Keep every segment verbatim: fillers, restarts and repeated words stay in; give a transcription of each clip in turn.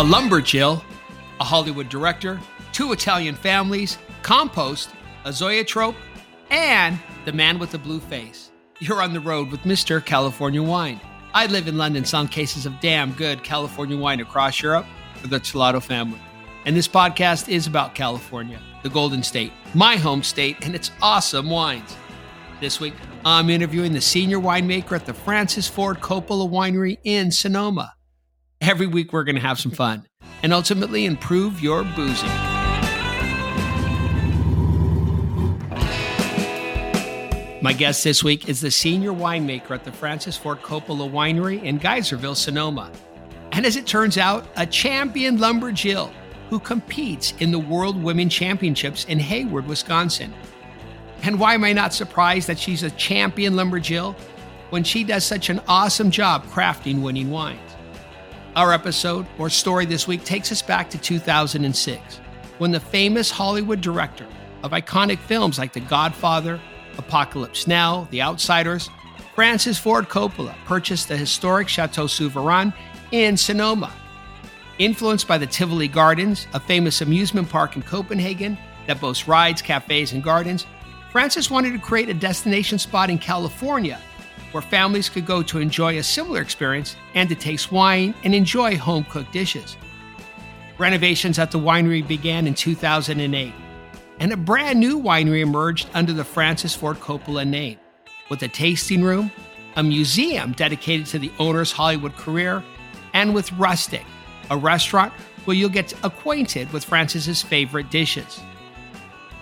a lumberjill, a Hollywood director, two Italian families, compost, a zoetrope, and the man with the blue face. You're on the road with Mister California Wine. I live in London, some cases of damn good California wine across Europe for the Tolato family. And this podcast is about California, the Golden State, my home state, and its awesome wines. This week, I'm interviewing the senior winemaker at the Francis Ford Coppola Winery in Sonoma. Every week, we're going to have some fun and ultimately improve your boozing. My guest this week is the senior winemaker at the Francis Ford Coppola Winery in Geyserville, Sonoma. And as it turns out, a champion lumberjill who competes in the World Women Championships in Hayward, Wisconsin. And why am I not surprised that she's a champion lumberjill when she does such an awesome job crafting winning wines? Our episode or story this week takes us back to two thousand six, when the famous Hollywood director of iconic films like The Godfather, Apocalypse Now, The Outsiders, Francis Ford Coppola purchased the historic Chateau Souverain in Sonoma. Influenced by the Tivoli Gardens, a famous amusement park in Copenhagen that boasts rides, cafes, and gardens, Francis wanted to create a destination spot in California where families could go to enjoy a similar experience and to taste wine and enjoy home-cooked dishes. Renovations at the winery began in two thousand eight, and a brand new winery emerged under the Francis Ford Coppola name, with a tasting room, a museum dedicated to the owner's Hollywood career, and with Rustic, a restaurant where you'll get acquainted with Francis's favorite dishes.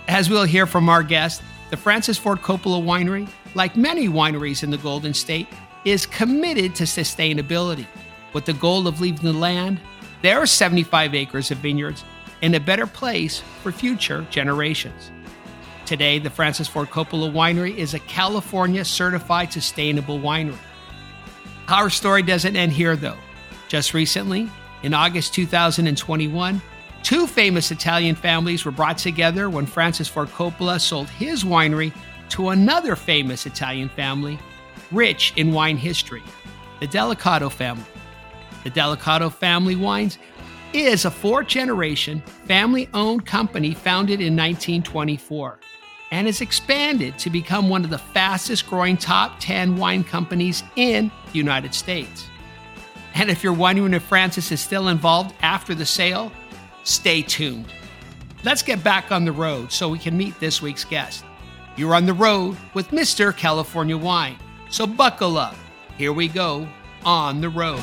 As we'll hear from our guest, the Francis Ford Coppola Winery, like many wineries in the Golden State, is committed to sustainability with the goal of leaving the land, their seventy-five acres of vineyards, in a better place for future generations. Today, the Francis Ford Coppola Winery is a California certified sustainable winery. Our story doesn't end here though. Just recently, in August two thousand twenty-one, two famous Italian families were brought together when Francis Ford Coppola sold his winery to another famous Italian family, rich in wine history, the Delicato family. The Delicato Family Wines is a fourth-generation, family-owned company founded in nineteen twenty-four and has expanded to become one of the fastest-growing top ten wine companies in the United States. And if you're wondering if Francis is still involved after the sale, stay tuned. Let's get back on the road so we can meet this week's guest. You're on the road with Mister California Wine. So buckle up. Here we go on the road.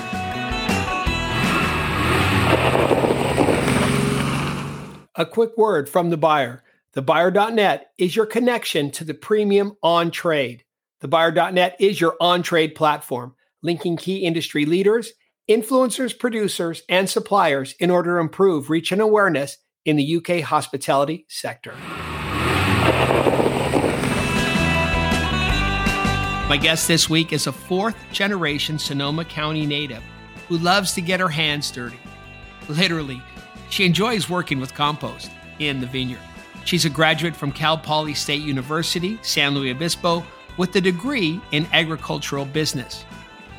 A quick word from the buyer. The buyer dot net is your connection to the premium on-trade. The buyer dot net is your on-trade platform, linking key industry leaders, influencers, producers, and suppliers in order to improve reach and awareness in the U K hospitality sector. My guest this week is a fourth-generation Sonoma County native who loves to get her hands dirty. Literally, she enjoys working with compost in the vineyard. She's a graduate from Cal Poly State University, San Luis Obispo, with a degree in agricultural business.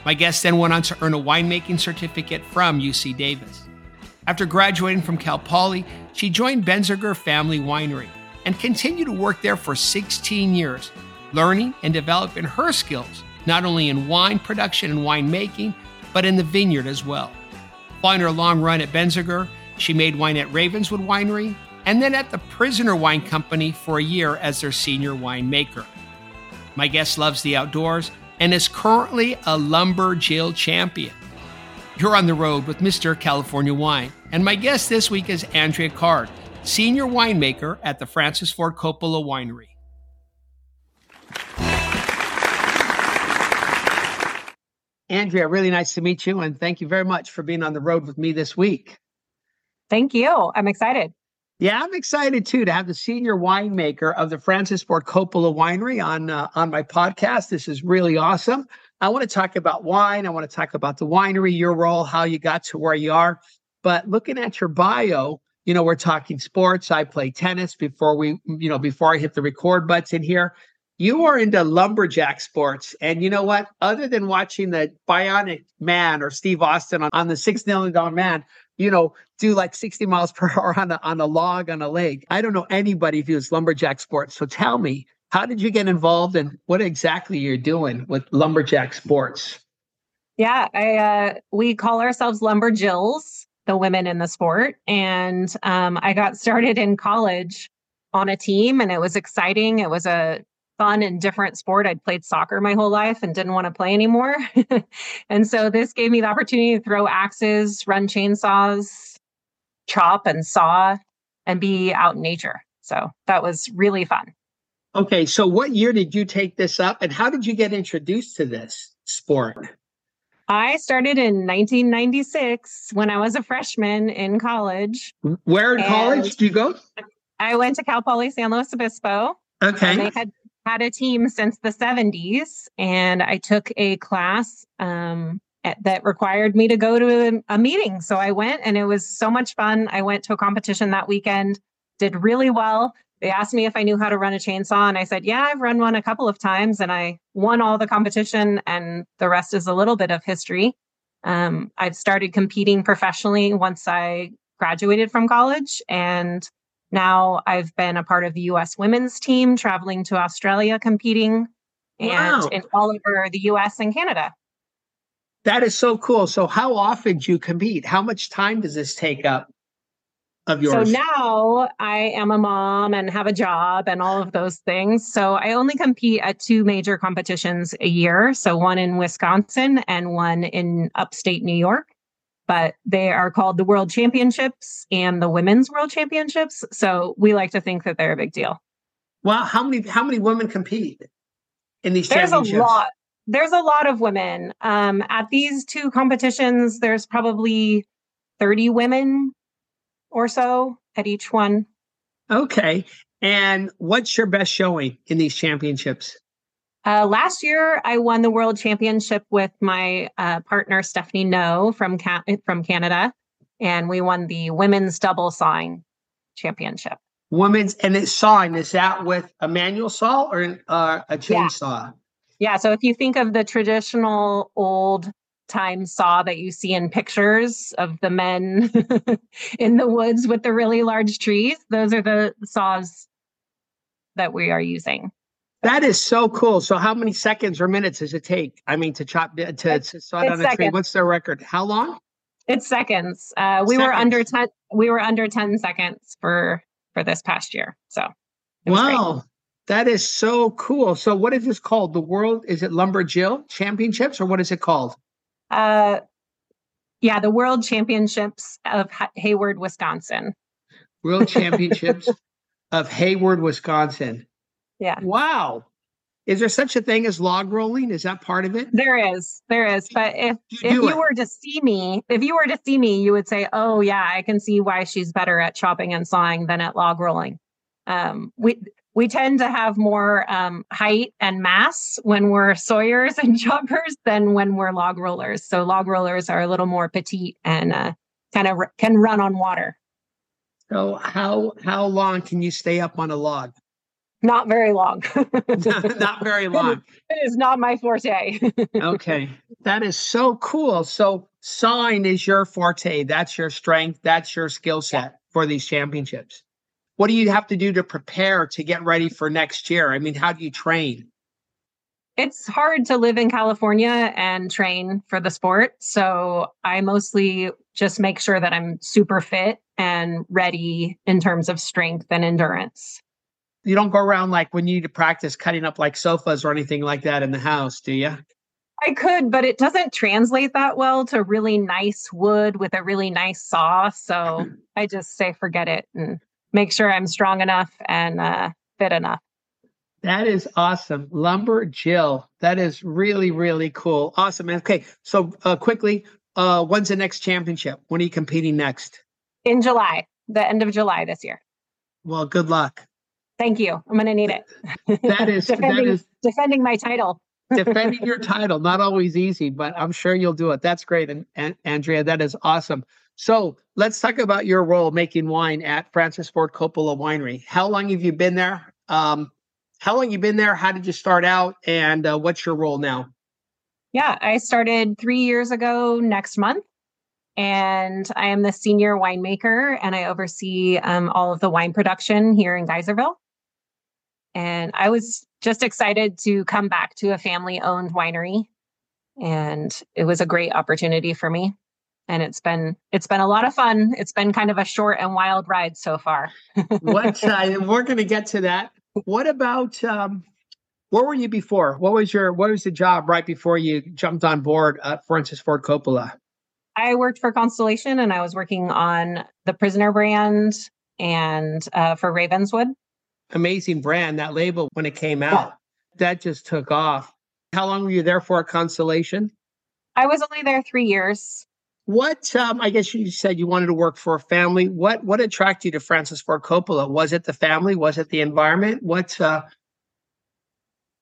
My guest then went on to earn a winemaking certificate from U C Davis. After graduating from Cal Poly, she joined Benziger Family Winery and continued to work there for sixteen years, learning and developing her skills, not only in wine production and winemaking, but in the vineyard as well. Following her long run at Benziger, she made wine at Ravenswood Winery and then at the Prisoner Wine Company for a year as their senior winemaker. My guest loves the outdoors and is currently a lumberjill champion. You're on the road with Mister California Wine, and my guest this week is Andrea Card, senior winemaker at the Francis Ford Coppola Winery. Andrea, really nice to meet you, and thank you very much for being on the road with me this week. Thank you. I'm excited. Yeah, I'm excited, too, to have the senior winemaker of the Francis Ford Coppola Winery on uh, on my podcast. This is really awesome. I want to talk about wine. I want to talk about the winery, your role, how you got to where you are. But looking at your bio, you know, we're talking sports. I play tennis before we, you know, before I hit the record button here. You are into lumberjack sports. And you know what? Other than watching the Bionic Man or Steve Austin on, on the six million dollar Man, you know, do like sixty miles per hour on a, on a log, on a lake. I don't know anybody who's lumberjack sports. So tell me, how did you get involved and what exactly you're doing with lumberjack sports? Yeah, I uh, we call ourselves Lumberjills, the women in the sport. And um, I got started in college on a team, and it was exciting. It was a fun and different sport. I'd played soccer my whole life and didn't want to play anymore. And so this gave me the opportunity to throw axes, run chainsaws, chop and saw, and be out in nature. So that was really fun. Okay, so what year did you take this up, and how did you get introduced to this sport? I started in nineteen ninety-six when I was a freshman in college. Where in college did you go? I went to Cal Poly San Luis Obispo. Okay. And they had had a team since the seventies, and I took a class um, at, that required me to go to a, a meeting. So I went, and it was so much fun. I went to a competition that weekend, did really well. They asked me if I knew how to run a chainsaw, and I said, yeah, I've run one a couple of times, and I won all the competition, and the rest is a little bit of history. Um, I've started competing professionally once I graduated from college, and now I've been a part of the U S women's team, traveling to Australia, competing, and wow. in all over the U S and Canada. That is so cool. So how often do you compete? How much time does this take up? So now I am a mom and have a job and all of those things. So I only compete at two major competitions a year. So one in Wisconsin and one in upstate New York. But they are called the World Championships and the Women's World Championships. So we like to think that they're a big deal. Wow. How many how many women compete in these There's championships? A lot. There's a lot of women. Um, at these two competitions, there's probably thirty women or so at each one. Okay. And what's your best showing in these championships? Uh, last year, I won the world championship with my uh, partner, Stephanie No from, Ca- from Canada. And we won the women's double sawing championship. Women's, and it's sawing. Is that with a manual saw or uh, a chainsaw? Yeah. yeah. So if you think of the traditional old time saw that you see in pictures of the men in the woods with the really large trees, those are the saws that we are using. That is so cool. So how many seconds or minutes does it take? I mean, to chop, to, to saw down a tree? What's their record? How long? It's seconds. Uh, we seconds. were under ten. We were under ten seconds for for this past year. So wow, great. That is so cool. So what is this called? The world is it Lumberjill Championships or what is it called? Uh, yeah, the World Championships of ha- Hayward, Wisconsin. World Championships of Hayward, Wisconsin. Yeah. Wow. Is there such a thing as log rolling? Is that part of it? There is. There is. But if you, if you were to see me, if you were to see me, you would say, oh, yeah, I can see why she's better at chopping and sawing than at log rolling. Um, we we tend to have more um, height and mass when we're sawyers and choppers than when we're log rollers. So log rollers are a little more petite and uh, kind of r- can run on water. So how how long can you stay up on a log? Not very long. not, not very long. It is not my forte. Okay. That is so cool. So sawing is your forte. That's your strength. That's your skill set yeah. for these championships. What do you have to do to prepare to get ready for next year? I mean, how do you train? It's hard to live in California and train for the sport. So I mostly just make sure that I'm super fit and ready in terms of strength and endurance. You don't go around like when you need to practice cutting up like sofas or anything like that in the house, do you? I could, but it doesn't translate that well to really nice wood with a really nice saw. So I just say, forget it and make sure I'm strong enough and uh, fit enough. That is awesome. Lumber Jill. That is really, really cool. Awesome. Okay. So uh, quickly, uh, when's the next championship? When are you competing next? In July, the end of July this year. Well, good luck. Thank you. I'm going to need it. That is, defending, that is defending my title. Defending your title. Not always easy, but I'm sure you'll do it. That's great. And, and Andrea, that is awesome. So let's talk about your role making wine at Francis Ford Coppola Winery. How long have you been there? Um, how long you been there? How did you start out? And uh, what's your role now? Yeah, I started three years ago next month. and I am the senior winemaker, and I oversee um, all of the wine production here in Geyserville. And I was just excited to come back to a family-owned winery, and it was a great opportunity for me. And it's been it's been a lot of fun. It's been kind of a short and wild ride so far. What uh, we're going to get to that. What about um, where were you before? What was your what was the job right before you jumped on board at Francis Ford Coppola? I worked for Constellation, and I was working on the Prisoner brand and uh, for Ravenswood. Amazing brand, that label when it came out, yeah. That just took off. How long were you there for at Constellation? I was only there three years. What, um, I guess you said you wanted to work for a family. What what attracted you to Francis Ford Coppola? Was it the family? Was it the environment? What? Uh...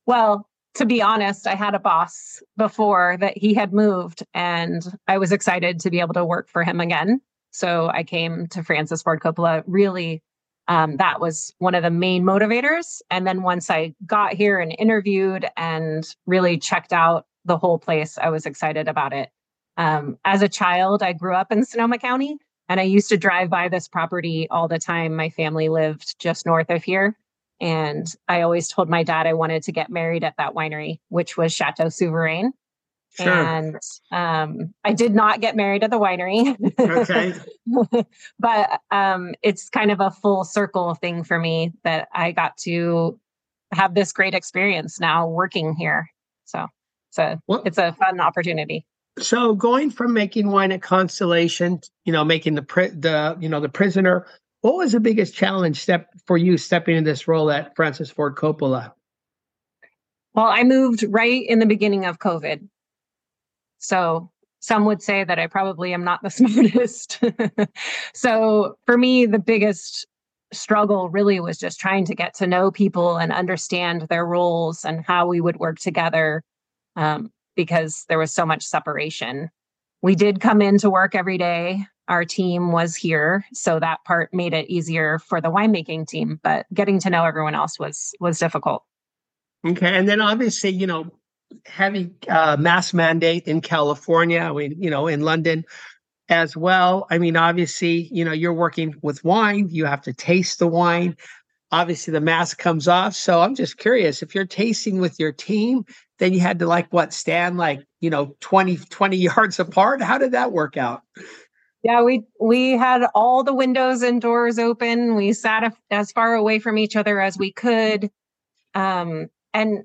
Well, to be honest, I had a boss before that he had moved, and I was excited to be able to work for him again. So I came to Francis Ford Coppola. Really, um, that was one of the main motivators. And then once I got here and interviewed and really checked out the whole place, I was excited about it. Um, as a child, I grew up in Sonoma County, and I used to drive by this property all the time. My family lived just north of here, and I always told my dad I wanted to get married at that winery, which was Chateau Souverain. Sure. And um, I did not get married at the winery. Okay. But um, it's kind of a full circle thing for me that I got to have this great experience now working here. So, so it's a fun opportunity. So going from making wine at Constellation, you know, making the, the you know, the Prisoner, what was the biggest challenge step for you stepping into this role at Francis Ford Coppola? Well, I moved right in the beginning of COVID. So some would say that I probably am not the smartest. So for me, the biggest struggle really was just trying to get to know people and understand their roles and how we would work together. Um, because there was so much separation. We did come into work every day. Our team was here, so that part made it easier for the winemaking team, but getting to know everyone else was was difficult. Okay, and then obviously, you know, heavy uh, mask mandate in California, I mean, you know, in London as well. I mean, obviously, you know, you're working with wine, you have to taste the wine. Obviously, the mask comes off. So I'm just curious, if you're tasting with your team, then you had to like, what, stand like, you know, twenty, twenty yards apart? How did that work out? Yeah, we we had all the windows and doors open. We sat as far away from each other as we could. Um, and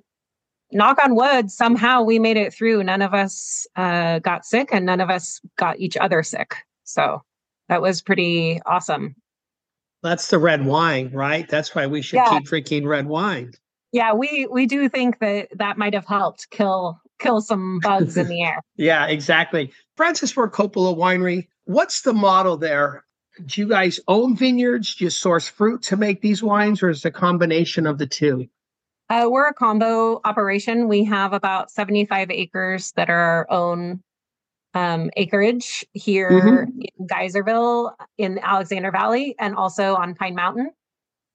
knock on wood, somehow we made it through. None of us uh, got sick, and none of us got each other sick. So that was pretty awesome. That's the red wine, right? That's why we should yeah. keep drinking red wine. Yeah, we we do think that that might have helped kill kill some bugs in the air. Yeah, exactly. Francis Ford Coppola Winery, what's the model there? Do you guys own vineyards? Do you source fruit to make these wines, or is it a combination of the two? Uh, we're a combo operation. We have about seventy-five acres that are our own Um, acreage here mm-hmm. in Geyserville, in Alexander Valley, and also on Pine Mountain.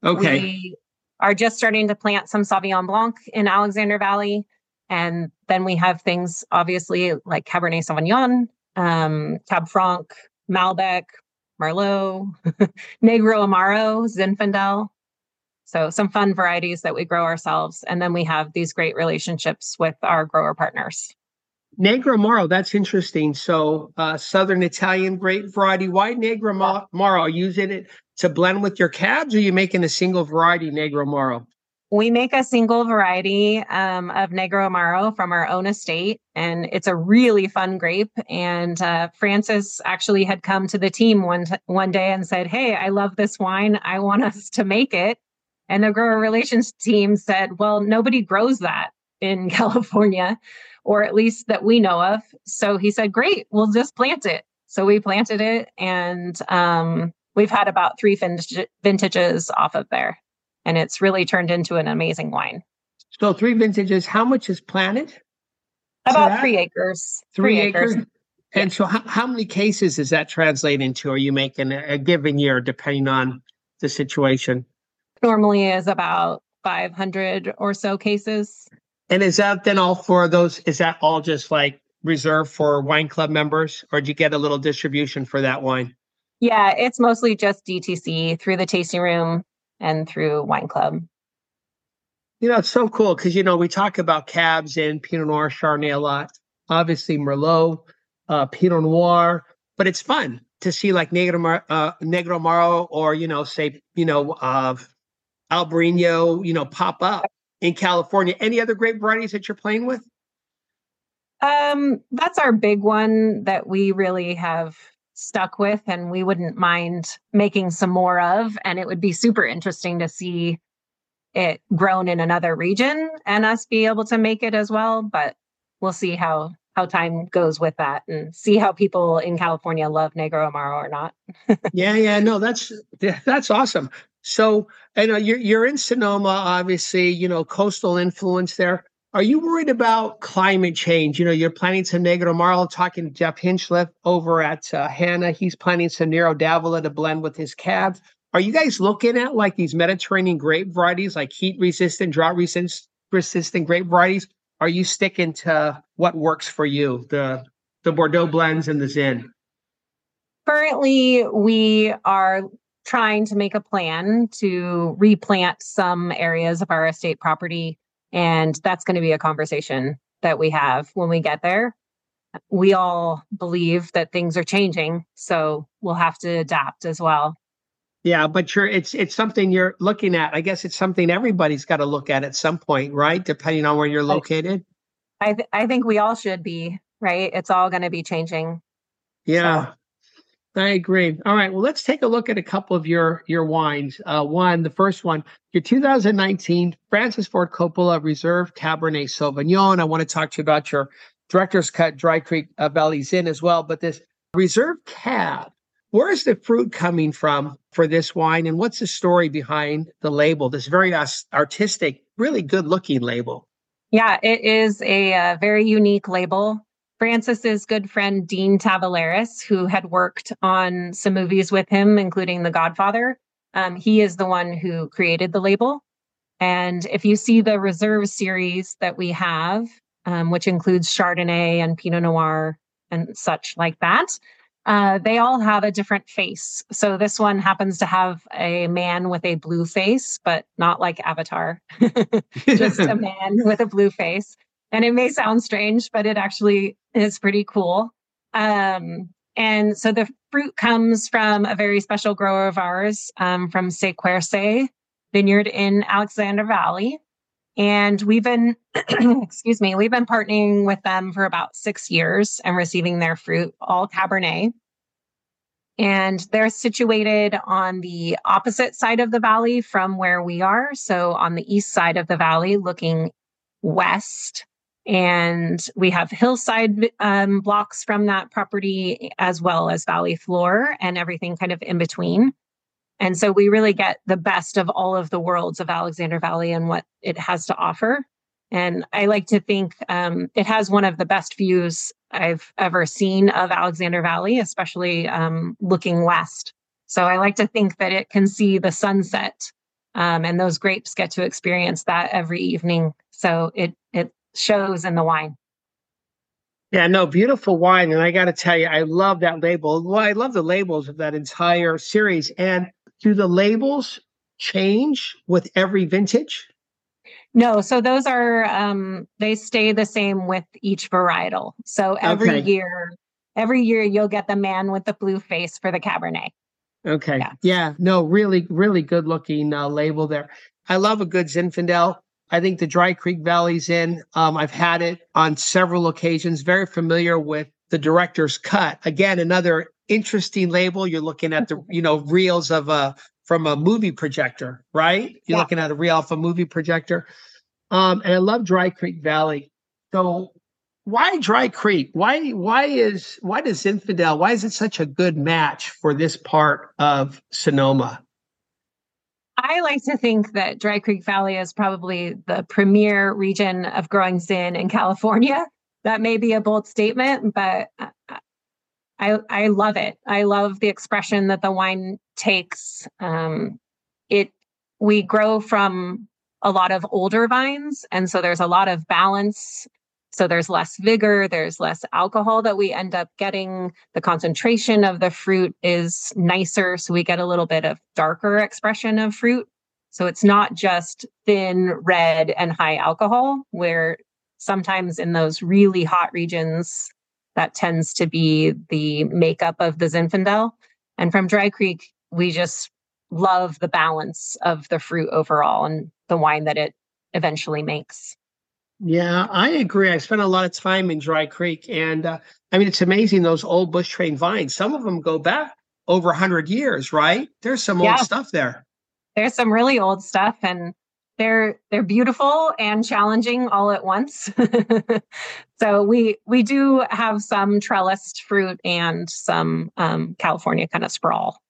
Okay. We are just starting to plant some Sauvignon Blanc in Alexander Valley. And then we have things, obviously, like Cabernet Sauvignon, um, Cab Franc, Malbec, Merlot, Negroamaro, Zinfandel. So some fun varieties that we grow ourselves. And then we have these great relationships with our grower partners. Negroamaro, that's interesting. So uh, Southern Italian grape variety. Why Negroamaro? Are you using it to blend with your cabs, or are you making a single variety Negroamaro? We make a single variety um, of Negroamaro from our own estate, and it's a really fun grape. And uh, Francis actually had come to the team one, t- one day and said, hey, I love this wine. I want us to make it. And the grower relations team said, well, nobody grows that in California, or at least that we know of. So he said, great, we'll just plant it. So we planted it, and um, we've had about three vintage- vintages off of there. And it's really turned into an amazing wine. So three vintages, how much is planted? About three acres. Three, three acres. acres. And yeah. so how, how many cases does that translate into? Are you making a, a given year, depending on the situation? Normally is about five hundred or so cases. And is that then all four of those? Is that all just like reserved for wine club members, or do you get a little distribution for that wine? Yeah, it's mostly just D T C through the tasting room and through wine club. You know, it's so cool because, you know, we talk about cabs and Pinot Noir, Chardonnay a lot, obviously Merlot, uh, Pinot Noir, but it's fun to see like Negroamaro, uh, Negroamaro or, you know, say, you know, uh, Albarino, you know, pop up in California. Any other grape varieties that you're playing with? Um, that's our big one that we really have stuck with and we wouldn't mind making some more of. And it would be super interesting to see it grown in another region and us be able to make it as well. But we'll see how, how time goes with that and see how people in California love Negroamaro or not. yeah, yeah, no, that's, that's awesome. So, you know, you're, you're in Sonoma, obviously, you know, coastal influence there. Are you worried about climate change? You know, you're planning some Negroamaro, talking to Jeff Hinchliff over at uh, Hannah. He's planning some Nero d'Avola to blend with his cabs. Are you guys looking at like these Mediterranean grape varieties, like heat resistant, drought resist- resistant grape varieties? Are you sticking to what works for you, the the Bordeaux blends and the Zin? Currently, we are trying to make a plan to replant some areas of our estate property. And that's going to be a conversation that we have when we get there. We all believe that things are changing, so we'll have to adapt as well. Yeah, but you're, it's it's something you're looking at. I guess it's something everybody's got to look at at some point, right? Depending on where you're located. I th- I think we all should be, right? It's all going to be changing. Yeah, so. I agree. All right, well, let's take a look at a couple of your your wines. Uh, one, the first one, your two thousand nineteen Francis Ford Coppola Reserve Cabernet Sauvignon. I want to talk to you about your Director's Cut Dry Creek uh, Valley Zin as well, but this Reserve Cab. Where is the fruit coming from for this wine? And what's the story behind the label, this very artistic, really good-looking label? Yeah, it is a, a very unique label. Francis's good friend, Dean Tavalaris, who had worked on some movies with him, including The Godfather, um, he is the one who created the label. And if you see the Reserve series that we have, um, which includes Chardonnay and Pinot Noir and such like that, Uh, they all have a different face. So this one happens to have a man with a blue face, but not like Avatar, just a man with a blue face. And it may sound strange, but it actually is pretty cool. Um, and so the fruit comes from a very special grower of ours um, from Sequerçé Vineyard in Alexander Valley. And we've been, excuse me, we've been partnering with them for about six years and receiving their fruit, all Cabernet. And they're situated on the opposite side of the valley from where we are. So on the east side of the valley, looking west. And we have hillside um, blocks from that property, as well as valley floor and everything kind of in between. And so we really get the best of all of the worlds of Alexander Valley and what it has to offer. And I like to think um, it has one of the best views I've ever seen of Alexander Valley, especially um, looking west. So I like to think that it can see the sunset um, and those grapes get to experience that every evening. So it it shows in the wine. Yeah, no, beautiful wine. And I got to tell you, I love that label. Well, I love the labels of that entire series. And do the labels change with every vintage? No. So those are, um, they stay the same with each varietal. So every okay. year, every year you'll get the man with the blue face for the Cabernet. Okay. Yeah. yeah no, really, really good looking uh, label there. I love a good Zinfandel. I think the Dry Creek Valley's in. Um, I've had it on several occasions, very familiar with the Director's Cut. Again, another interesting label. You're looking at the, you know, reels of a, from a movie projector, right? You're yeah. looking at a reel off a movie projector. Um, and I love Dry Creek Valley. So why Dry Creek? Why, why is, why does Zinfandel, why is it such a good match for this part of Sonoma? I like to think that Dry Creek Valley is probably the premier region of growing Zin in California. That may be a bold statement, but I I love it. I love the expression that the wine takes. Um, it we grow from a lot of older vines, and so there's a lot of balance. So there's less vigor, there's less alcohol that we end up getting. The concentration of the fruit is nicer, so we get a little bit of darker expression of fruit. So it's not just thin, red, and high alcohol, where sometimes in those really hot regions, that tends to be the makeup of the Zinfandel. And from Dry Creek, we just love the balance of the fruit overall and the wine that it eventually makes. Yeah, I agree. I spent a lot of time in Dry Creek. And uh, I mean, it's amazing, those old bush train vines. Some of them go back over one hundred years, right? There's some yeah. old stuff there. There's some really old stuff. And they're they're beautiful and challenging all at once. So we we do have some trellised fruit and some um, California kind of sprawl.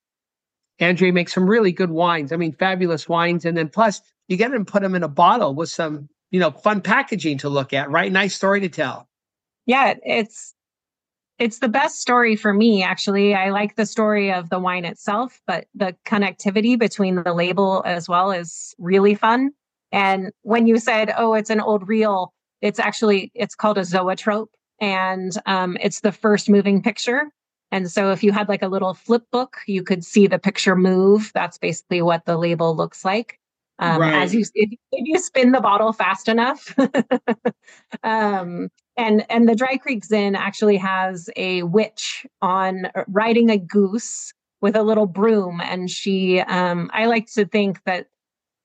Andrea makes some really good wines. I mean, fabulous wines. And then plus, you get them and put them in a bottle with some, you know, fun packaging to look at, right? Nice story to tell. Yeah, it's it's the best story for me, actually. I like the story of the wine itself, but the connectivity between the label as well is really fun. And when you said, oh, it's an old reel, it's actually, it's called a zoetrope. And um, it's the first moving picture. And so if you had like a little flip book, you could see the picture move. That's basically what the label looks like. Um, right. As you, if, if you spin the bottle fast enough, um, and and the Dry Creek Zin actually has a witch on riding a goose with a little broom, and she, um, I like to think that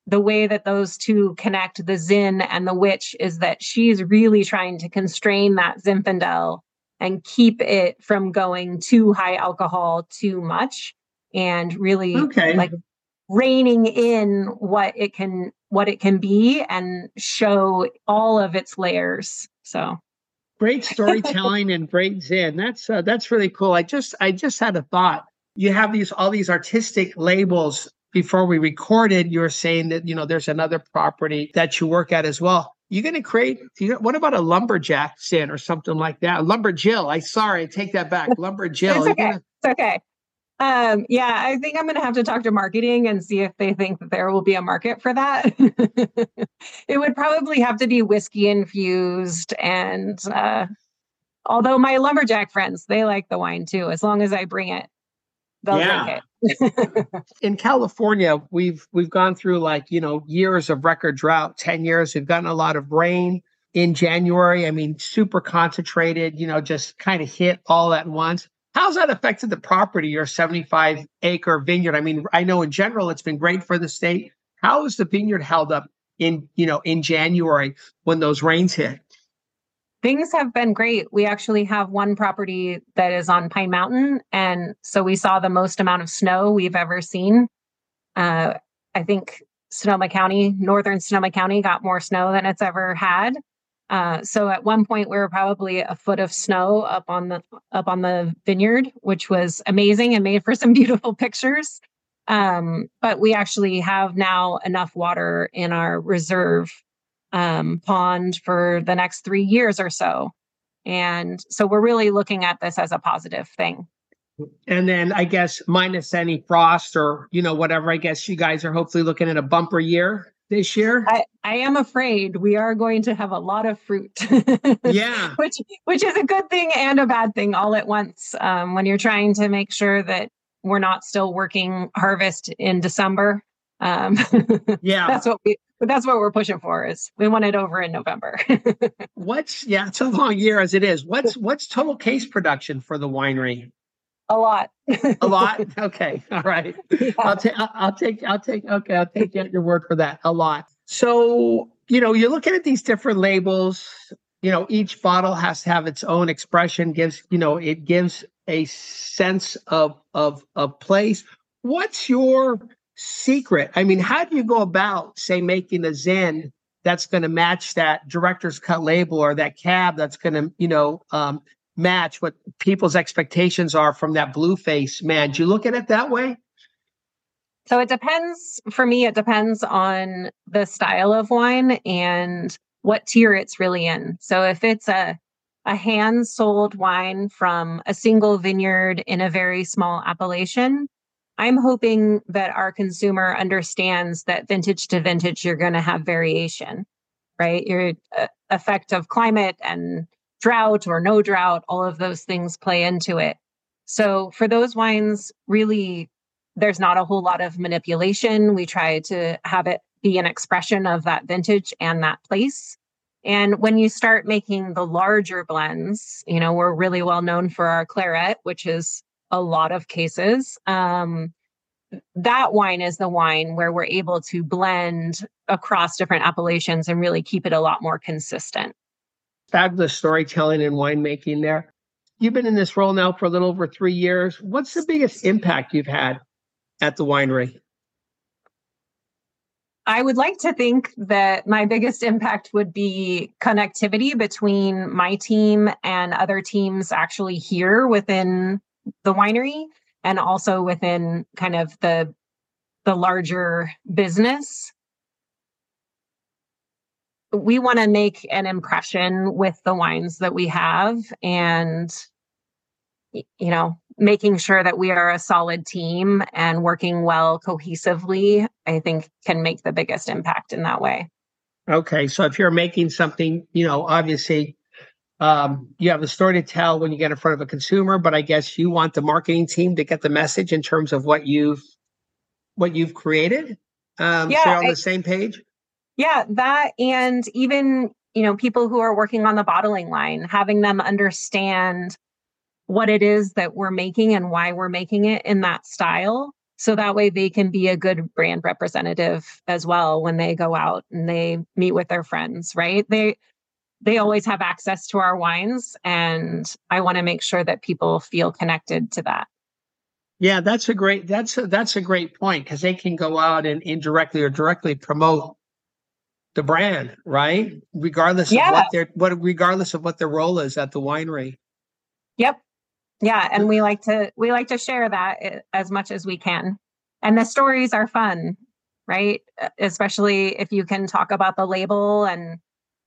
the way that those two connect, the Zin and the witch, is that she's really trying to constrain that Zinfandel and keep it from going too high alcohol too much, and really okay. like. reining in what it can what it can be and show all of its layers. So great storytelling and great Zin. That's uh, that's really cool. I just I just had a thought. You have these all these artistic labels. Before we recorded, you were saying that, you know, there's another property that you work at as well. You're going to create, you know, what about a lumberjack Zin or something like that? Lumberjill. I sorry, take that back. Lumberjill. It's okay. Gonna... It's okay. Um, yeah, I think I'm going to have to talk to marketing and see if they think that there will be a market for that. It would probably have to be whiskey infused. And uh, although my lumberjack friends, they like the wine too. As long as I bring it, they'll yeah. drink it. In California, we've we've gone through like, you know, years of record drought, ten years. We've gotten a lot of rain in January. I mean, super concentrated, you know, just kind of hit all at once. How's that affected the property, your seventy-five acre vineyard? I mean, I know in general it's been great for the state. How is the vineyard held up in, you know, in January when those rains hit? Things have been great. We actually have one property that is on Pine Mountain, and so we saw the most amount of snow we've ever seen. Uh, I think Sonoma County, northern Sonoma County, got more snow than it's ever had. Uh, so at one point we were probably a foot of snow up on the up on the vineyard, which was amazing and made for some beautiful pictures. Um, but we actually have now enough water in our reserve um, pond for the next three years or so. And so we're really looking at this as a positive thing. And then I guess minus any frost or, you know, whatever, I guess you guys are hopefully looking at a bumper year. This year, I, I am afraid we are going to have a lot of fruit. Yeah, which which is a good thing and a bad thing all at once. Um, when you're trying to make sure that we're not still working harvest in December, um, yeah, that's what we that's what we're pushing for. Is we want it over in November. What's yeah, it's a long year as it is. What's what's total case production for the winery? A lot. A lot. Okay. All right. Yeah. I'll take. I'll take. I'll take. Okay. I'll take you at your word for that. A lot. So, you know, you're looking at these different labels. You know, each bottle has to have its own expression. Gives. You know, it gives a sense of of of place. What's your secret? I mean, how do you go about, say, making a Zin that's going to match that director's cut label or that cab that's going to, you know, um, match what people's expectations are from that blue face man? Do you look at it that way? So it depends. For me, it depends on the style of wine and what tier it's really in. So if it's a, a hand-sold wine from a single vineyard in a very small appellation, I'm hoping that our consumer understands that vintage to vintage, you're going to have variation, right? You're, uh, effect of climate and drought or no drought, all of those things play into it. So for those wines, really, there's not a whole lot of manipulation. We try to have it be an expression of that vintage and that place. And when you start making the larger blends, you know, we're really well known for our claret, which is a lot of cases. Um, that wine is the wine where we're able to blend across different appellations and really keep it a lot more consistent. Fabulous storytelling and winemaking there. You've been in this role now for a little over three years. What's the biggest impact you've had at the winery? I would like to think that my biggest impact would be connectivity between my team and other teams actually here within the winery and also within kind of the, the larger business. We want to make an impression with the wines that we have and, you know, making sure that we are a solid team and working well cohesively, I think can make the biggest impact in that way. Okay. So if you're making something, you know, obviously um, you have a story to tell when you get in front of a consumer, but I guess you want the marketing team to get the message in terms of what you've, what you've created. Um, yeah, so you're on I- the same page. Yeah, that and even, you know, people who are working on the bottling line, having them understand what it is that we're making and why we're making it in that style. So that way they can be a good brand representative as well when they go out and they meet with their friends, right? They they always have access to our wines, and I want to make sure that people feel connected to that. Yeah, that's a great that's a, that's a great point, because they can go out and indirectly or directly promote the brand, right? Regardless yeah. of what their what, regardless of what their role is at the winery. Yep. Yeah, and we like to we like to share that as much as we can, and the stories are fun, right? Especially if you can talk about the label, and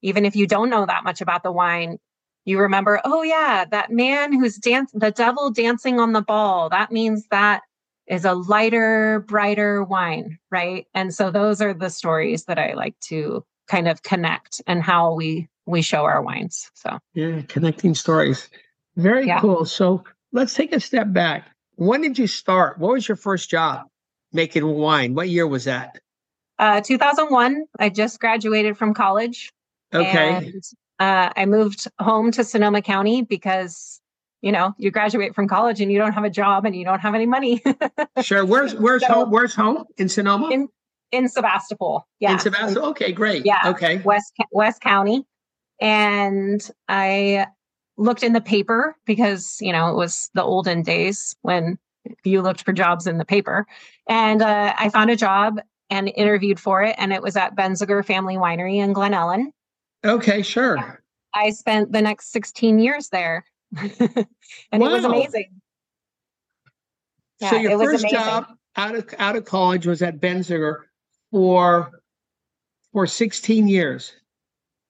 even if you don't know that much about the wine, you remember, oh yeah, that man who's dance, the devil dancing on the ball. That means that is a lighter, brighter wine, right? And so those are the stories that I like to kind of connect and how we we show our wines. So yeah, connecting stories. Very yeah. cool. So let's take a step back. When did you start? What was your first job making wine? What year was that? Uh, two thousand one. I just graduated from college. Okay. And, uh, I moved home to Sonoma County because you know, you graduate from college and you don't have a job and you don't have any money. Sure. Where's where's so, home? Where's home? In Sonoma? In in Sebastopol. Yeah. In Sebastopol. Okay, great. Yeah. Okay. West West County. And I looked in the paper because, you know, it was the olden days when you looked for jobs in the paper. And uh, I found a job and interviewed for it. And it was at Benziger Family Winery in Glen Ellen. Okay, sure. And I spent the next sixteen years there. and wow. it was amazing. Yeah, so your it first was job out of out of college was at Benziger for for sixteen years.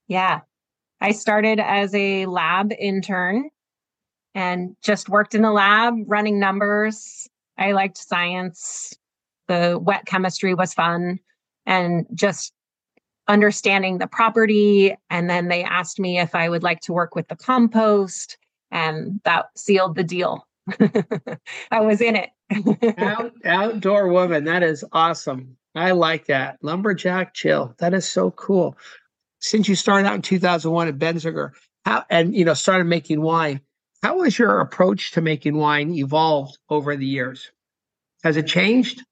Yeah, I started as a lab intern and just worked in the lab running numbers. I liked science. The wet chemistry was fun, and just understanding the property. And then they asked me if I would like to work with the compost. And that sealed the deal. I was in it. Out, outdoor woman. That is awesome. I like that. Lumberjack chill. That is so cool. Since you started out in two thousand one at Benziger how, and, you know, started making wine, how has your approach to making wine evolved over the years? Has it changed?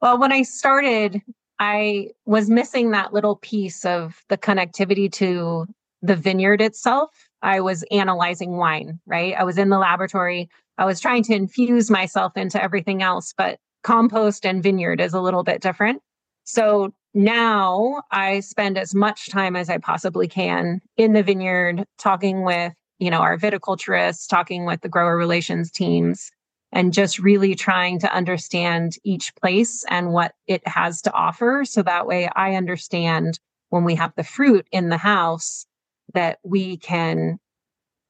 Well, when I started, I was missing that little piece of the connectivity to the vineyard itself. I was analyzing wine, right? I was in the laboratory. I was trying to infuse myself into everything else, but compost and vineyard is a little bit different. So now I spend as much time as I possibly can in the vineyard, talking with, you know, our viticulturists, talking with the grower relations teams, and just really trying to understand each place and what it has to offer. So that way I understand when we have the fruit in the house, that we can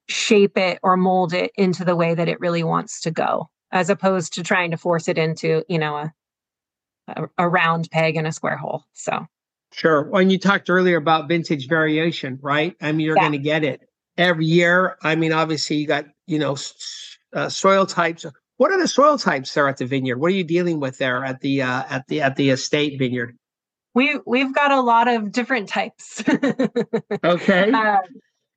shape it or mold it into the way that it really wants to go, as opposed to trying to force it into, you know, a, a, a round peg in a square hole. So Sure. When you talked earlier about vintage variation, right? I mean, you're yeah. going to get it every year. I mean, obviously you got, you know, uh, soil types. What are the soil types there at the vineyard? What are you dealing with there at the uh, at the at the estate vineyard? We we've got a lot of different types. Okay. Uh,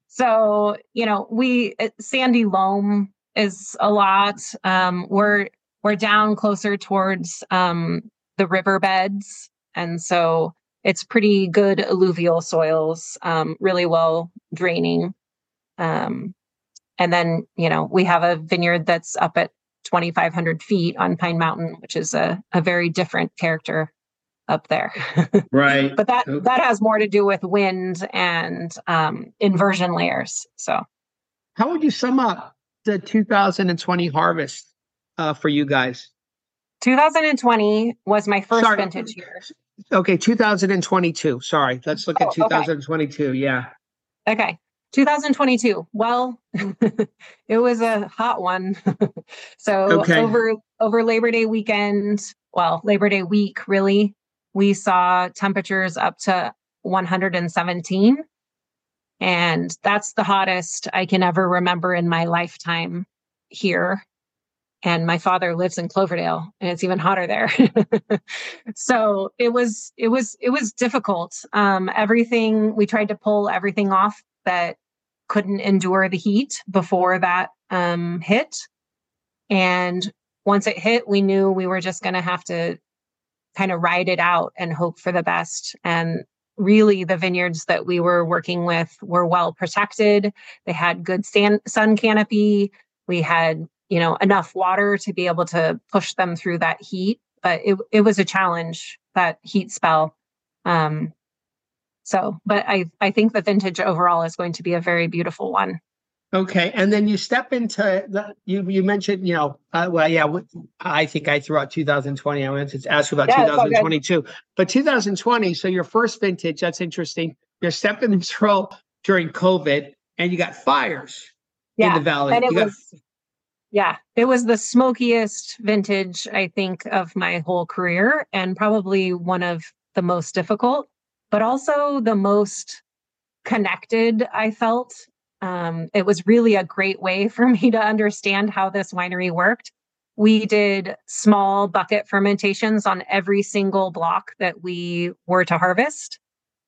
so, you know, we sandy loam is a lot. Um, we're we're down closer towards um, the riverbeds, and so it's pretty good alluvial soils, um, really well draining. Um, and then, you know, we have a vineyard that's up at twenty-five hundred feet on Pine Mountain, which is a, a very different character up there. Right. But that, okay. that has more to do with wind and um, inversion layers. So how would you sum up the two thousand twenty harvest uh, for you guys? two thousand twenty was my first Sorry. vintage year. Okay, two thousand twenty-two. Sorry. Let's look oh, at two thousand twenty-two. Okay. Yeah. Okay. two thousand twenty-two. Well, it was a hot one. So okay. over over Labor Day weekend, well, Labor Day week, really, we saw temperatures up to one hundred seventeen. And that's the hottest I can ever remember in my lifetime here. And my father lives in Cloverdale, and it's even hotter there. So it was, it was, it was difficult. Um, everything, we tried to pull everything off that couldn't endure the heat before that um, hit. And once it hit, we knew we were just going to have to kind of ride it out and hope for the best. And really, the vineyards that we were working with were well protected. They had good san- sun canopy. We had, you know, enough water to be able to push them through that heat. But it, it was a challenge, that heat spell. Um, so, but I, I think the vintage overall is going to be a very beautiful one. Okay. And then you step into the, you, you mentioned, you know, uh, well, yeah, I think I threw out two thousand twenty. I wanted to ask you about yeah, two thousand twenty-two, but two thousand twenty. So your first vintage, that's interesting. You're stepping in this role during COVID, and you got fires yeah, in the valley. And it you was, got, Yeah, it was the smokiest vintage, I think, of my whole career, and probably one of the most difficult, but also the most connected I felt. Um, it was really a great way for me to understand how this winery worked. We did small bucket fermentations on every single block that we were to harvest,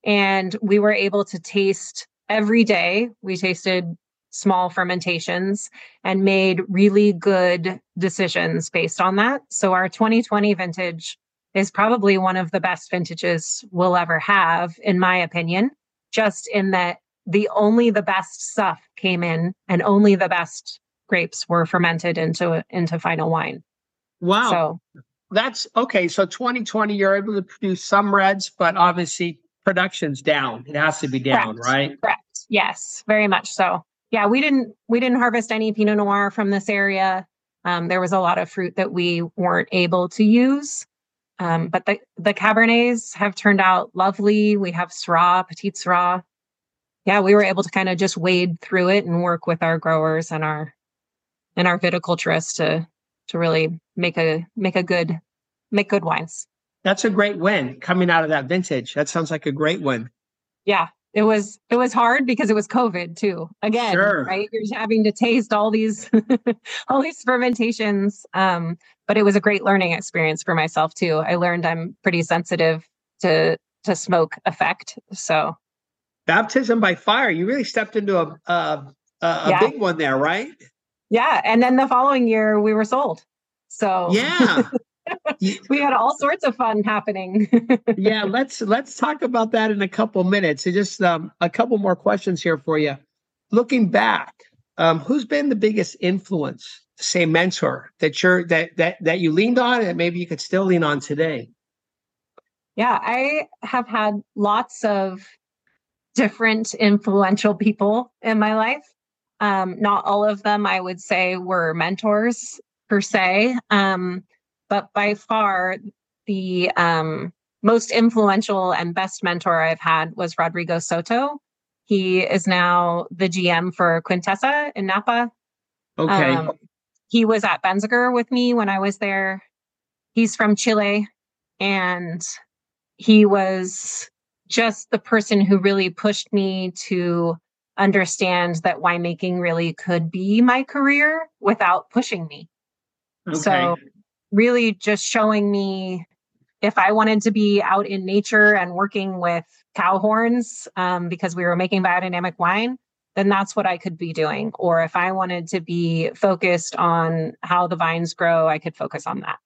and we were able to taste every day. We tasted small fermentations and made really good decisions based on that. So our twenty twenty vintage is probably one of the best vintages we'll ever have, in my opinion, just in that the only the best stuff came in and only the best grapes were fermented into into final wine. Wow. So that's okay. So twenty twenty, you're able to produce some reds, but obviously production's down. It has to be down, correct, right? Correct. Yes, very much so. Yeah, we didn't we didn't harvest any Pinot Noir from this area. Um, there was a lot of fruit that we weren't able to use. Um, but the, the Cabernets have turned out lovely. We have Syrah, Petite Syrah. Yeah, we were able to kind of just wade through it and work with our growers and our and our viticulturists to to really make a make a good make good wines. That's a great win coming out of that vintage. That sounds like a great win. Yeah. It was it was hard because it was COVID too. Again, sure. Right? You're having to taste all these all these fermentations. Um, but it was a great learning experience for myself too. I learned I'm pretty sensitive to to smoke effect. So baptism by fire. You really stepped into a a, a, a yeah. big one there, right? Yeah, and then the following year we were sold. So yeah. We had all sorts of fun happening. yeah, let's let's talk about that in a couple minutes. So just um, a couple more questions here for you. Looking back, um, who's been the biggest influence, say mentor that you're that that that you leaned on and maybe you could still lean on today? Yeah, I have had lots of different influential people in my life. Um, not all of them, I would say, were mentors per se. Um, But by far, the um, most influential and best mentor I've had was Rodrigo Soto. He is now the G M for Quintessa in Napa. Okay. Um, he was at Benziger with me when I was there. He's from Chile, and he was just the person who really pushed me to understand that winemaking really could be my career without pushing me. Okay. So really just showing me if I wanted to be out in nature and working with cow horns um, because we were making biodynamic wine, then that's what I could be doing. Or if I wanted to be focused on how the vines grow, I could focus on that.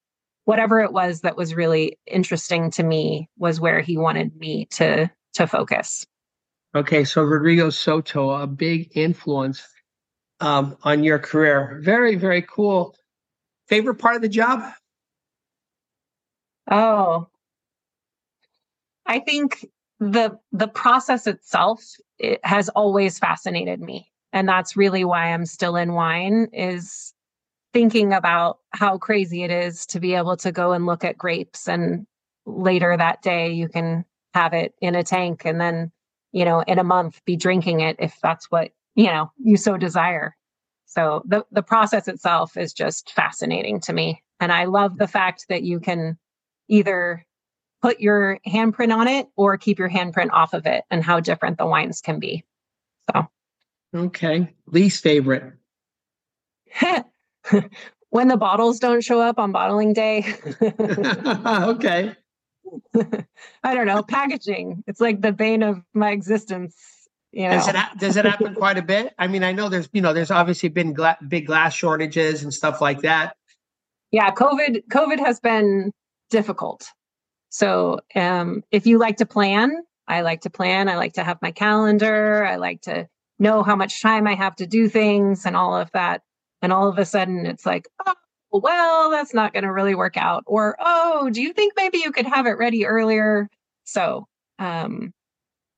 Whatever it was that was really interesting to me was where he wanted me to, to focus. Okay, so Rodrigo Soto, a big influence um, on your career. Very, very cool. Favorite part of the job? Oh, I think the the process itself, it has always fascinated me. And that's really why I'm still in wine, is thinking about how crazy it is to be able to go and look at grapes. And later that day, you can have it in a tank and then, you know, in a month, be drinking it if that's what, you know, you so desire. So the, the process itself is just fascinating to me. And I love the fact that you can either put your handprint on it or keep your handprint off of it, and how different the wines can be. So, okay. Least favorite. When the bottles don't show up on bottling day. Okay. I don't know. Packaging. It's like the bane of my existence. You know? Does it ha- does it happen quite a bit? I mean, I know there's, you know, there's obviously been gla- big glass shortages and stuff like that. Yeah. COVID, COVID has been difficult. So um, if you like to plan, I like to plan. I like to have my calendar. I like to know how much time I have to do things and all of that. And all of a sudden it's like, oh, well, that's not going to really work out. Or, oh, do you think maybe you could have it ready earlier? So um,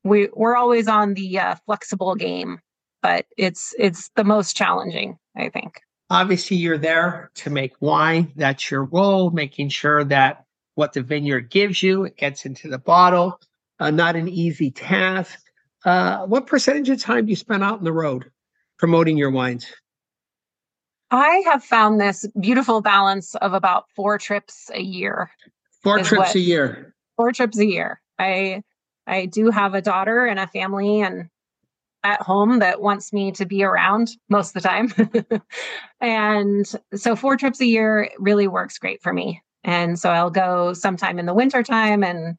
we, we're always on the uh, flexible game, but it's it's the most challenging, I think. Obviously, you're there to make wine. That's your role, making sure that what the vineyard gives you, it gets into the bottle. Uh, not an easy task. Uh, what percentage of time do you spend out on the road promoting your wines? I have found this beautiful balance of about four trips a year. Four trips what, a year. Four trips a year. I I do have a daughter and a family and at home that wants me to be around most of the time. And so four trips a year really works great for me. And so I'll go sometime in the winter time and,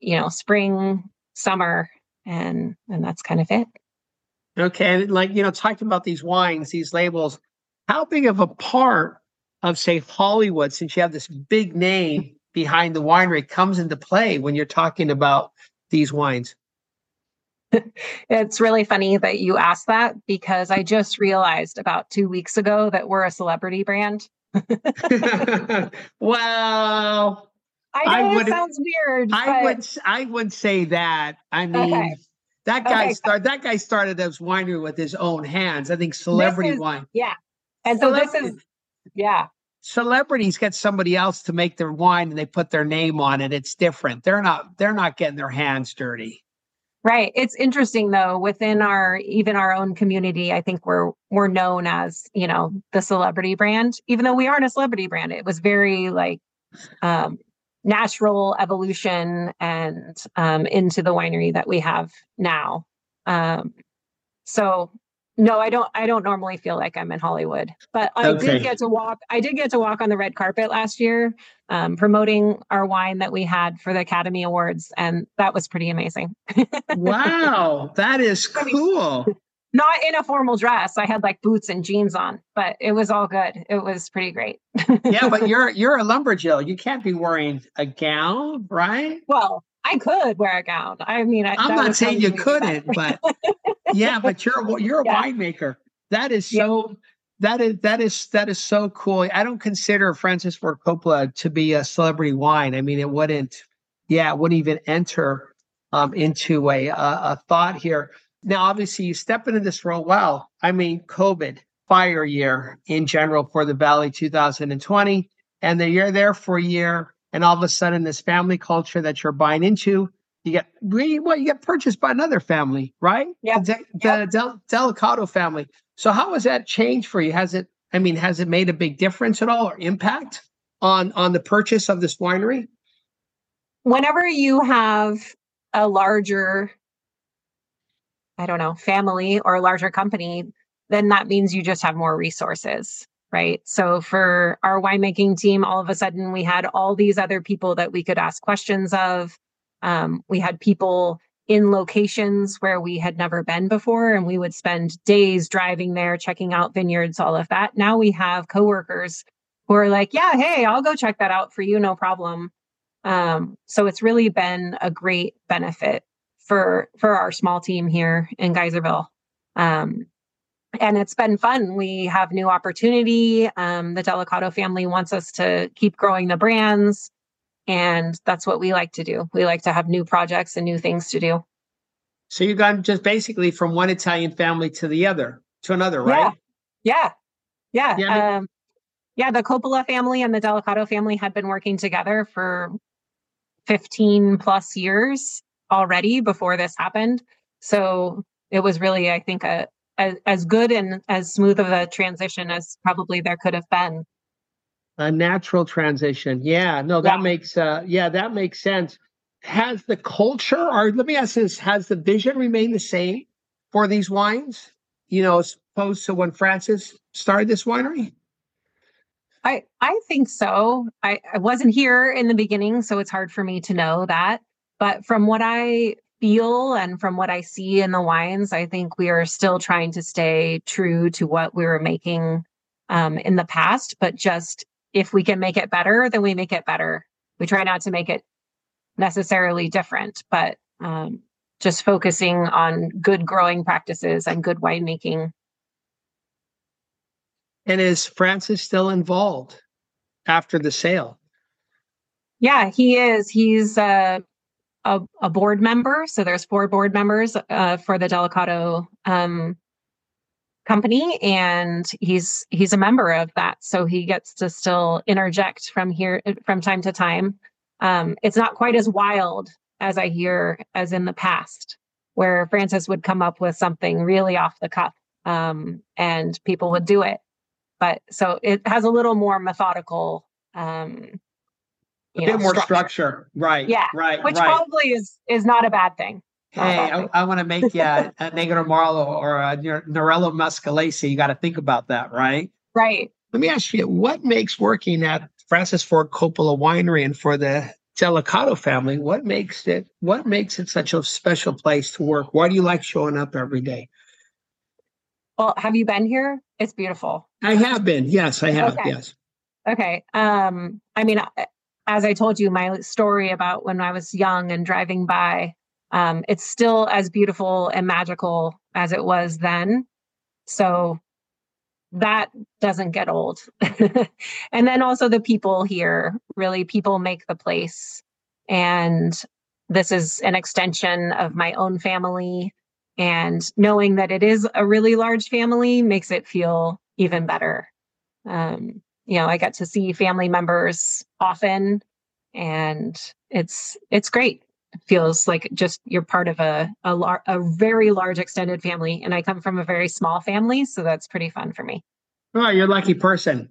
you know, spring, summer, and and that's kind of it. Okay. And like, you know, talking about these wines, these labels, how big of a part of, say, Hollywood, since you have this big name behind the winery, comes into play when you're talking about these wines? It's really funny that you asked that, because I just realized about two weeks ago that we're a celebrity brand. Well, I know I it sounds weird. I but... would I would say that. I mean, okay. that guy okay. started that guy started his winery with his own hands. I think celebrity is, wine. Yeah. And so this is, yeah. Celebrities get somebody else to make their wine and they put their name on it. It's different. They're not, they're not getting their hands dirty. Right. It's interesting though, within our, even our own community, I think we're, we're known as, you know, the celebrity brand, even though we aren't a celebrity brand. It was very like um, natural evolution and um, into the winery that we have now. Um, so No, I don't. I don't normally feel like I'm in Hollywood, but I okay. did get to walk. I did get to walk on the red carpet last year, um, promoting our wine that we had for the Academy Awards, and that was pretty amazing. Wow, that is cool. I mean, not in a formal dress. I had like boots and jeans on, but it was all good. It was pretty great. Yeah, but you're you're a lumberjill. You can't be wearing a gown, right? Well, I could wear a gown. I mean, I, I'm not saying you couldn't, but yeah, but you're you're a yeah. winemaker. That is so. Yeah. That is that is that is so cool. I don't consider Francis Ford Coppola to be a celebrity wine. I mean, it wouldn't. Yeah, it wouldn't even enter um, into a, a a thought here. Now, obviously, you step into this role well. I mean, COVID, fire year in general for the Valley, two thousand twenty, and then you're there for a year. And all of a sudden, this family culture that you're buying into, you get well, you get purchased by another family, right? Yeah, the, yep. the Del- Delicato family. So, how has that changed for you? Has it? I mean, has it made a big difference at all, or impact on on the purchase of this winery? Whenever you have a larger, I don't know, family or a larger company, then that means you just have more resources, right? So for our winemaking team, all of a sudden we had all these other people that we could ask questions of. Um, we had people in locations where we had never been before, and we would spend days driving there, checking out vineyards, all of that. Now we have coworkers who are like, yeah, hey, I'll go check that out for you, no problem. Um, so it's really been a great benefit for for our small team here in Geyserville. Um, and it's been fun. We have new opportunity. Um, the Delicato family wants us to keep growing the brands. And that's what we like to do. We like to have new projects and new things to do. So you've gone just basically from one Italian family to the other, to another, right? Yeah, yeah, yeah. Yeah, I mean, um, yeah the Coppola family and the Delicato family had been working together for fifteen plus years already before this happened. So it was really, I think, a, a, as good and as smooth of a transition as probably there could have been. A natural transition. Yeah, no, that yeah. makes, uh, yeah, that makes sense. Has the culture, or let me ask this, has the vision remained the same for these wines, you know, as opposed to when Francis started this winery? I I think so. I, I wasn't here in the beginning, so it's hard for me to know that. But from what I feel and from what I see in the wines, I think we are still trying to stay true to what we were making um, in the past, but just if we can make it better, then we make it better. We try not to make it necessarily different, but um, just focusing on good growing practices and good winemaking. And is Francis still involved after the sale? Yeah, he is. He's uh, a, a board member. So there's four board members uh, for the Delicato um company, and he's he's a member of that, so he gets to still interject from here from time to time. Um, it's not quite as wild as I hear as in the past, where Francis would come up with something really off the cuff, um, and people would do it. But so it has a little more methodical, um, you a know, bit more structure, structure. right? Yeah, right. Which right. probably is is not a bad thing. Hey, I, I want to make you a, a Negroamaro or a Norello Muscalese. You got to think about that, right? Right. Let me ask you, what makes working at Francis Ford Coppola Winery and for the Delicato family, what makes it what makes it such a special place to work? Why do you like showing up every day? Well, have you been here? It's beautiful. I have been. Yes, I have. Okay. Yes. Okay. Um, I mean, as I told you, my story about when I was young and driving by, Um, it's still as beautiful and magical as it was then. So that doesn't get old. And then also the people here, really people make the place. And this is an extension of my own family. And knowing that it is a really large family makes it feel even better. Um, you know, I get to see family members often, and it's it's great. It feels like just you're part of a a, lar- a very large extended family, and I come from a very small family, so that's pretty fun for me. Oh, you're a lucky person.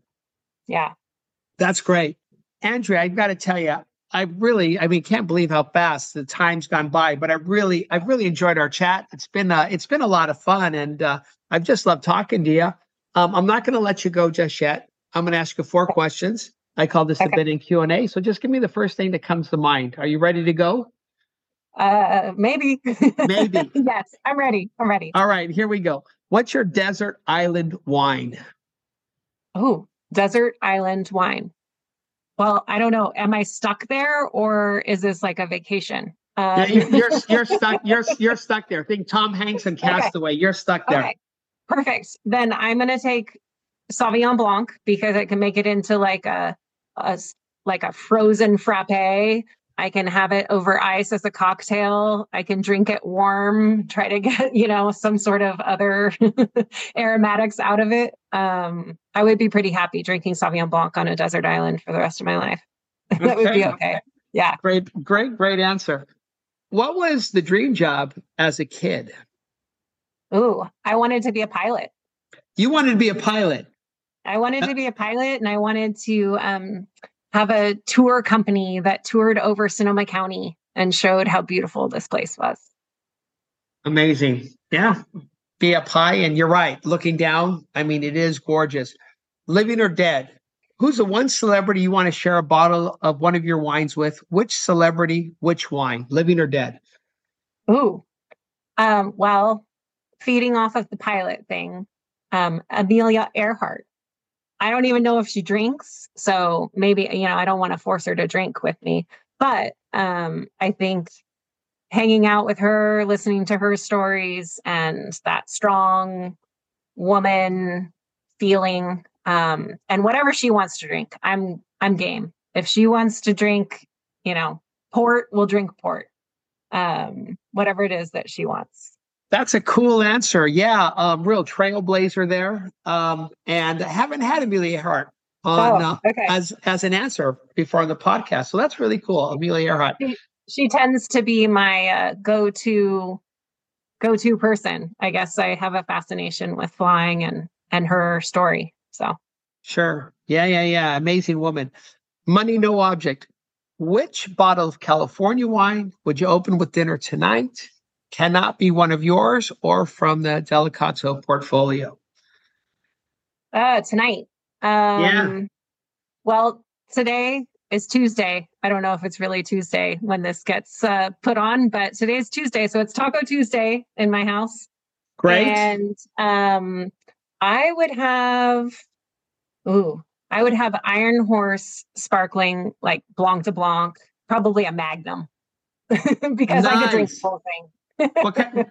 Yeah, that's great, Andrea. I've got to tell you, I really, I mean, can't believe how fast the time's gone by. But I really, I've really enjoyed our chat. It's been, uh, it's been a lot of fun, and uh, I've just loved talking to you. Um, I'm not going to let you go just yet. I'm going to ask you four questions. I call this okay. the bidding Q and A. So just give me the first thing that comes to mind. Are you ready to go? Uh, maybe, maybe. Yes, I'm ready. I'm ready. All right, here we go. What's your desert island wine? Oh, desert island wine. Well, I don't know. Am I stuck there, or is this like a vacation? Um... Yeah, you're, you're, you're stuck. You're, you're stuck there. Think Tom Hanks and Castaway. Okay. You're stuck there. Okay. Perfect. Then I'm going to take Sauvignon Blanc because I can make it into like a, a like a frozen frappe. I can have it over ice as a cocktail. I can drink it warm, try to get, you know, some sort of other aromatics out of it. Um, I would be pretty happy drinking Sauvignon Blanc on a desert island for the rest of my life. that okay. would be okay. Yeah. Great, great, great answer. What was the dream job as a kid? Ooh, I wanted to be a pilot. You wanted to be a pilot? I wanted to be a pilot, and I wanted to... Um, have a tour company that toured over Sonoma County and showed how beautiful this place was. Amazing. Yeah. Be up high. And you're right. Looking down. I mean, it is gorgeous. Living or dead. Who's the one celebrity you want to share a bottle of one of your wines with? Which celebrity, which wine, living or dead? Ooh. Um, well, feeding off of the pilot thing, um, Amelia Earhart. I don't even know if she drinks. So maybe, you know, I don't want to force her to drink with me. But um, I think hanging out with her, listening to her stories and that strong woman feeling, um, and whatever she wants to drink, I'm I'm game. If she wants to drink, you know, port, we'll drink port. Um, whatever it is that she wants. That's a cool answer. Yeah, um, real trailblazer there. Um, and I haven't had Amelia Earhart on oh, okay. uh, as as an answer before on the podcast, so that's really cool. Amelia Earhart. She, she tends to be my uh, go to go to person. I guess I have a fascination with flying and and her story. So sure, yeah, yeah, yeah. Amazing woman. Money, no object. Which bottle of California wine would you open with dinner tonight? Cannot be one of yours or from the Delicato portfolio. Uh, tonight. Um, yeah. Well, today is Tuesday. I don't know if it's really Tuesday when this gets uh, put on, but today's Tuesday. So it's Taco Tuesday in my house. Great. And um, I would have, ooh, I would have Iron Horse sparkling, like Blanc de Blanc, probably a Magnum, because nice. I could drink the whole thing. Okay.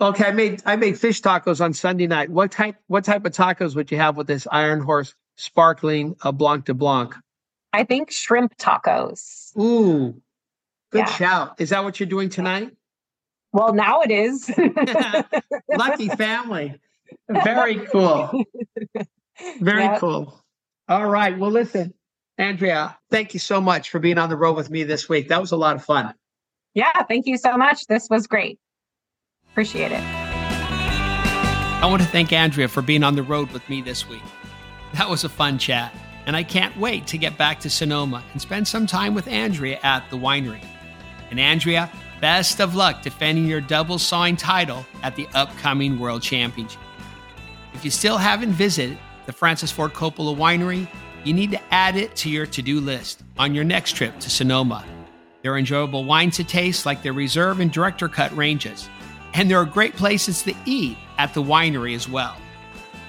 Okay, I made I made fish tacos on Sunday night. What type What type of tacos would you have with this Iron Horse sparkling a Blanc de Blanc? I think shrimp tacos. Ooh, good yeah. shout! Is that what you're doing tonight? Well, now it is. Lucky family. Very cool. Very yep. cool. All right. Well, listen, Andrea, thank you so much for being on the road with me this week. That was a lot of fun. Yeah, thank you so much. This was great. Appreciate it. I want to thank Andrea for being on the road with me this week. That was a fun chat, and I can't wait to get back to Sonoma and spend some time with Andrea at the winery. And Andrea, best of luck defending your double sawing title at the upcoming World Championship. If you still haven't visited the Francis Ford Coppola Winery, you need to add it to your to-do list on your next trip to Sonoma. There are enjoyable wines to taste like their reserve and director cut ranges. And there are great places to eat at the winery as well.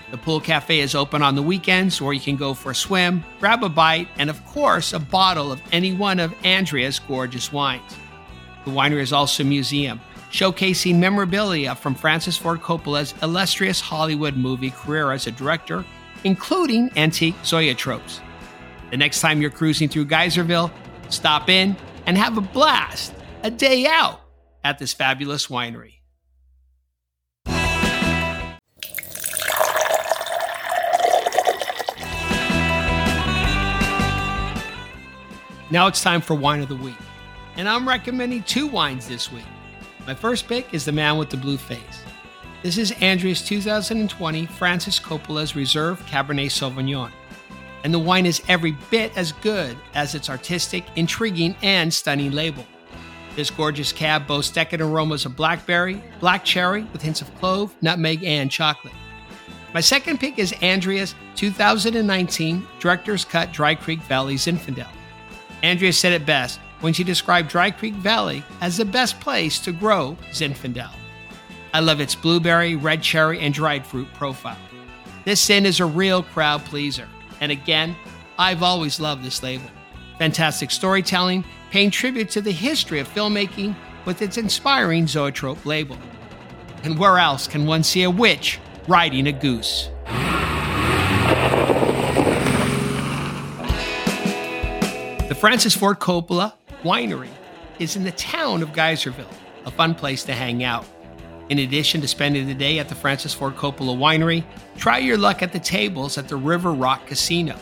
The pool cafe is open on the weekends where you can go for a swim, grab a bite, and of course, a bottle of any one of Andrea's gorgeous wines. The winery is also a museum, showcasing memorabilia from Francis Ford Coppola's illustrious Hollywood movie career as a director, including antique zoetropes. The next time you're cruising through Geyserville, stop in and have a blast, a day out at this fabulous winery. Now it's time for Wine of the Week, and I'm recommending two wines this week. My first pick is The Man with the Blue Face. This is Andrea's two thousand twenty Francis Coppola's Reserve Cabernet Sauvignon. And the wine is every bit as good as its artistic, intriguing, and stunning label. This gorgeous cab boasts decadent aromas of blackberry, black cherry with hints of clove, nutmeg, and chocolate. My second pick is Andrea's two thousand nineteen Director's Cut Dry Creek Valley Zinfandel. Andrea said it best when she described Dry Creek Valley as the best place to grow Zinfandel. I love its blueberry, red cherry, and dried fruit profile. This Zin is a real crowd pleaser. And again, I've always loved this label. Fantastic storytelling, paying tribute to the history of filmmaking with its inspiring Zoetrope label. And where else can one see a witch riding a goose? The Francis Ford Coppola Winery is in the town of Geyserville, a fun place to hang out. In addition to spending the day at the Francis Ford Coppola Winery, try your luck at the tables at the River Rock Casino.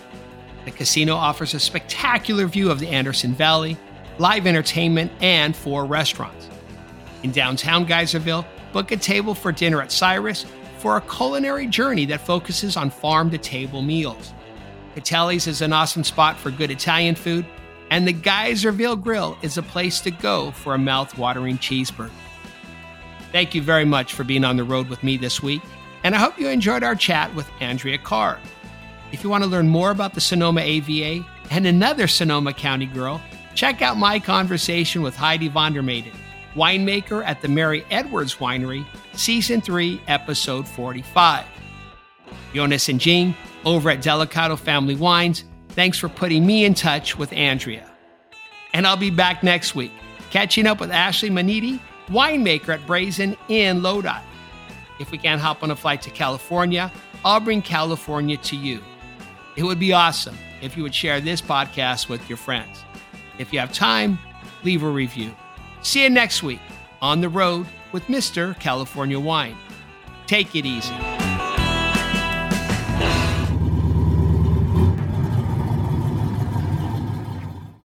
The casino offers a spectacular view of the Anderson Valley, live entertainment, and four restaurants. In downtown Geyserville, book a table for dinner at Cyrus for a culinary journey that focuses on farm-to-table meals. Catelli's is an awesome spot for good Italian food, And the Geyserville Grill is a place to go for a mouth-watering cheeseburger. Thank you very much for being on the road with me this week, and I hope you enjoyed our chat with Andrea Card. If you want to learn more about the Sonoma A V A and another Sonoma County girl, check out my conversation with Heidi Vondermaiden, winemaker at the Mary Edwards Winery, Season three, Episode forty-five. Jonas and Jean over at Delicato Family Wines, thanks for putting me in touch with Andrea. And I'll be back next week, catching up with Ashley Maniti, winemaker at Brazen in Lodi. If we can't hop on a flight to California, I'll bring California to you. It would be awesome if you would share this podcast with your friends. If you have time, leave a review. See you next week on the road with Mister California Wine. Take it easy.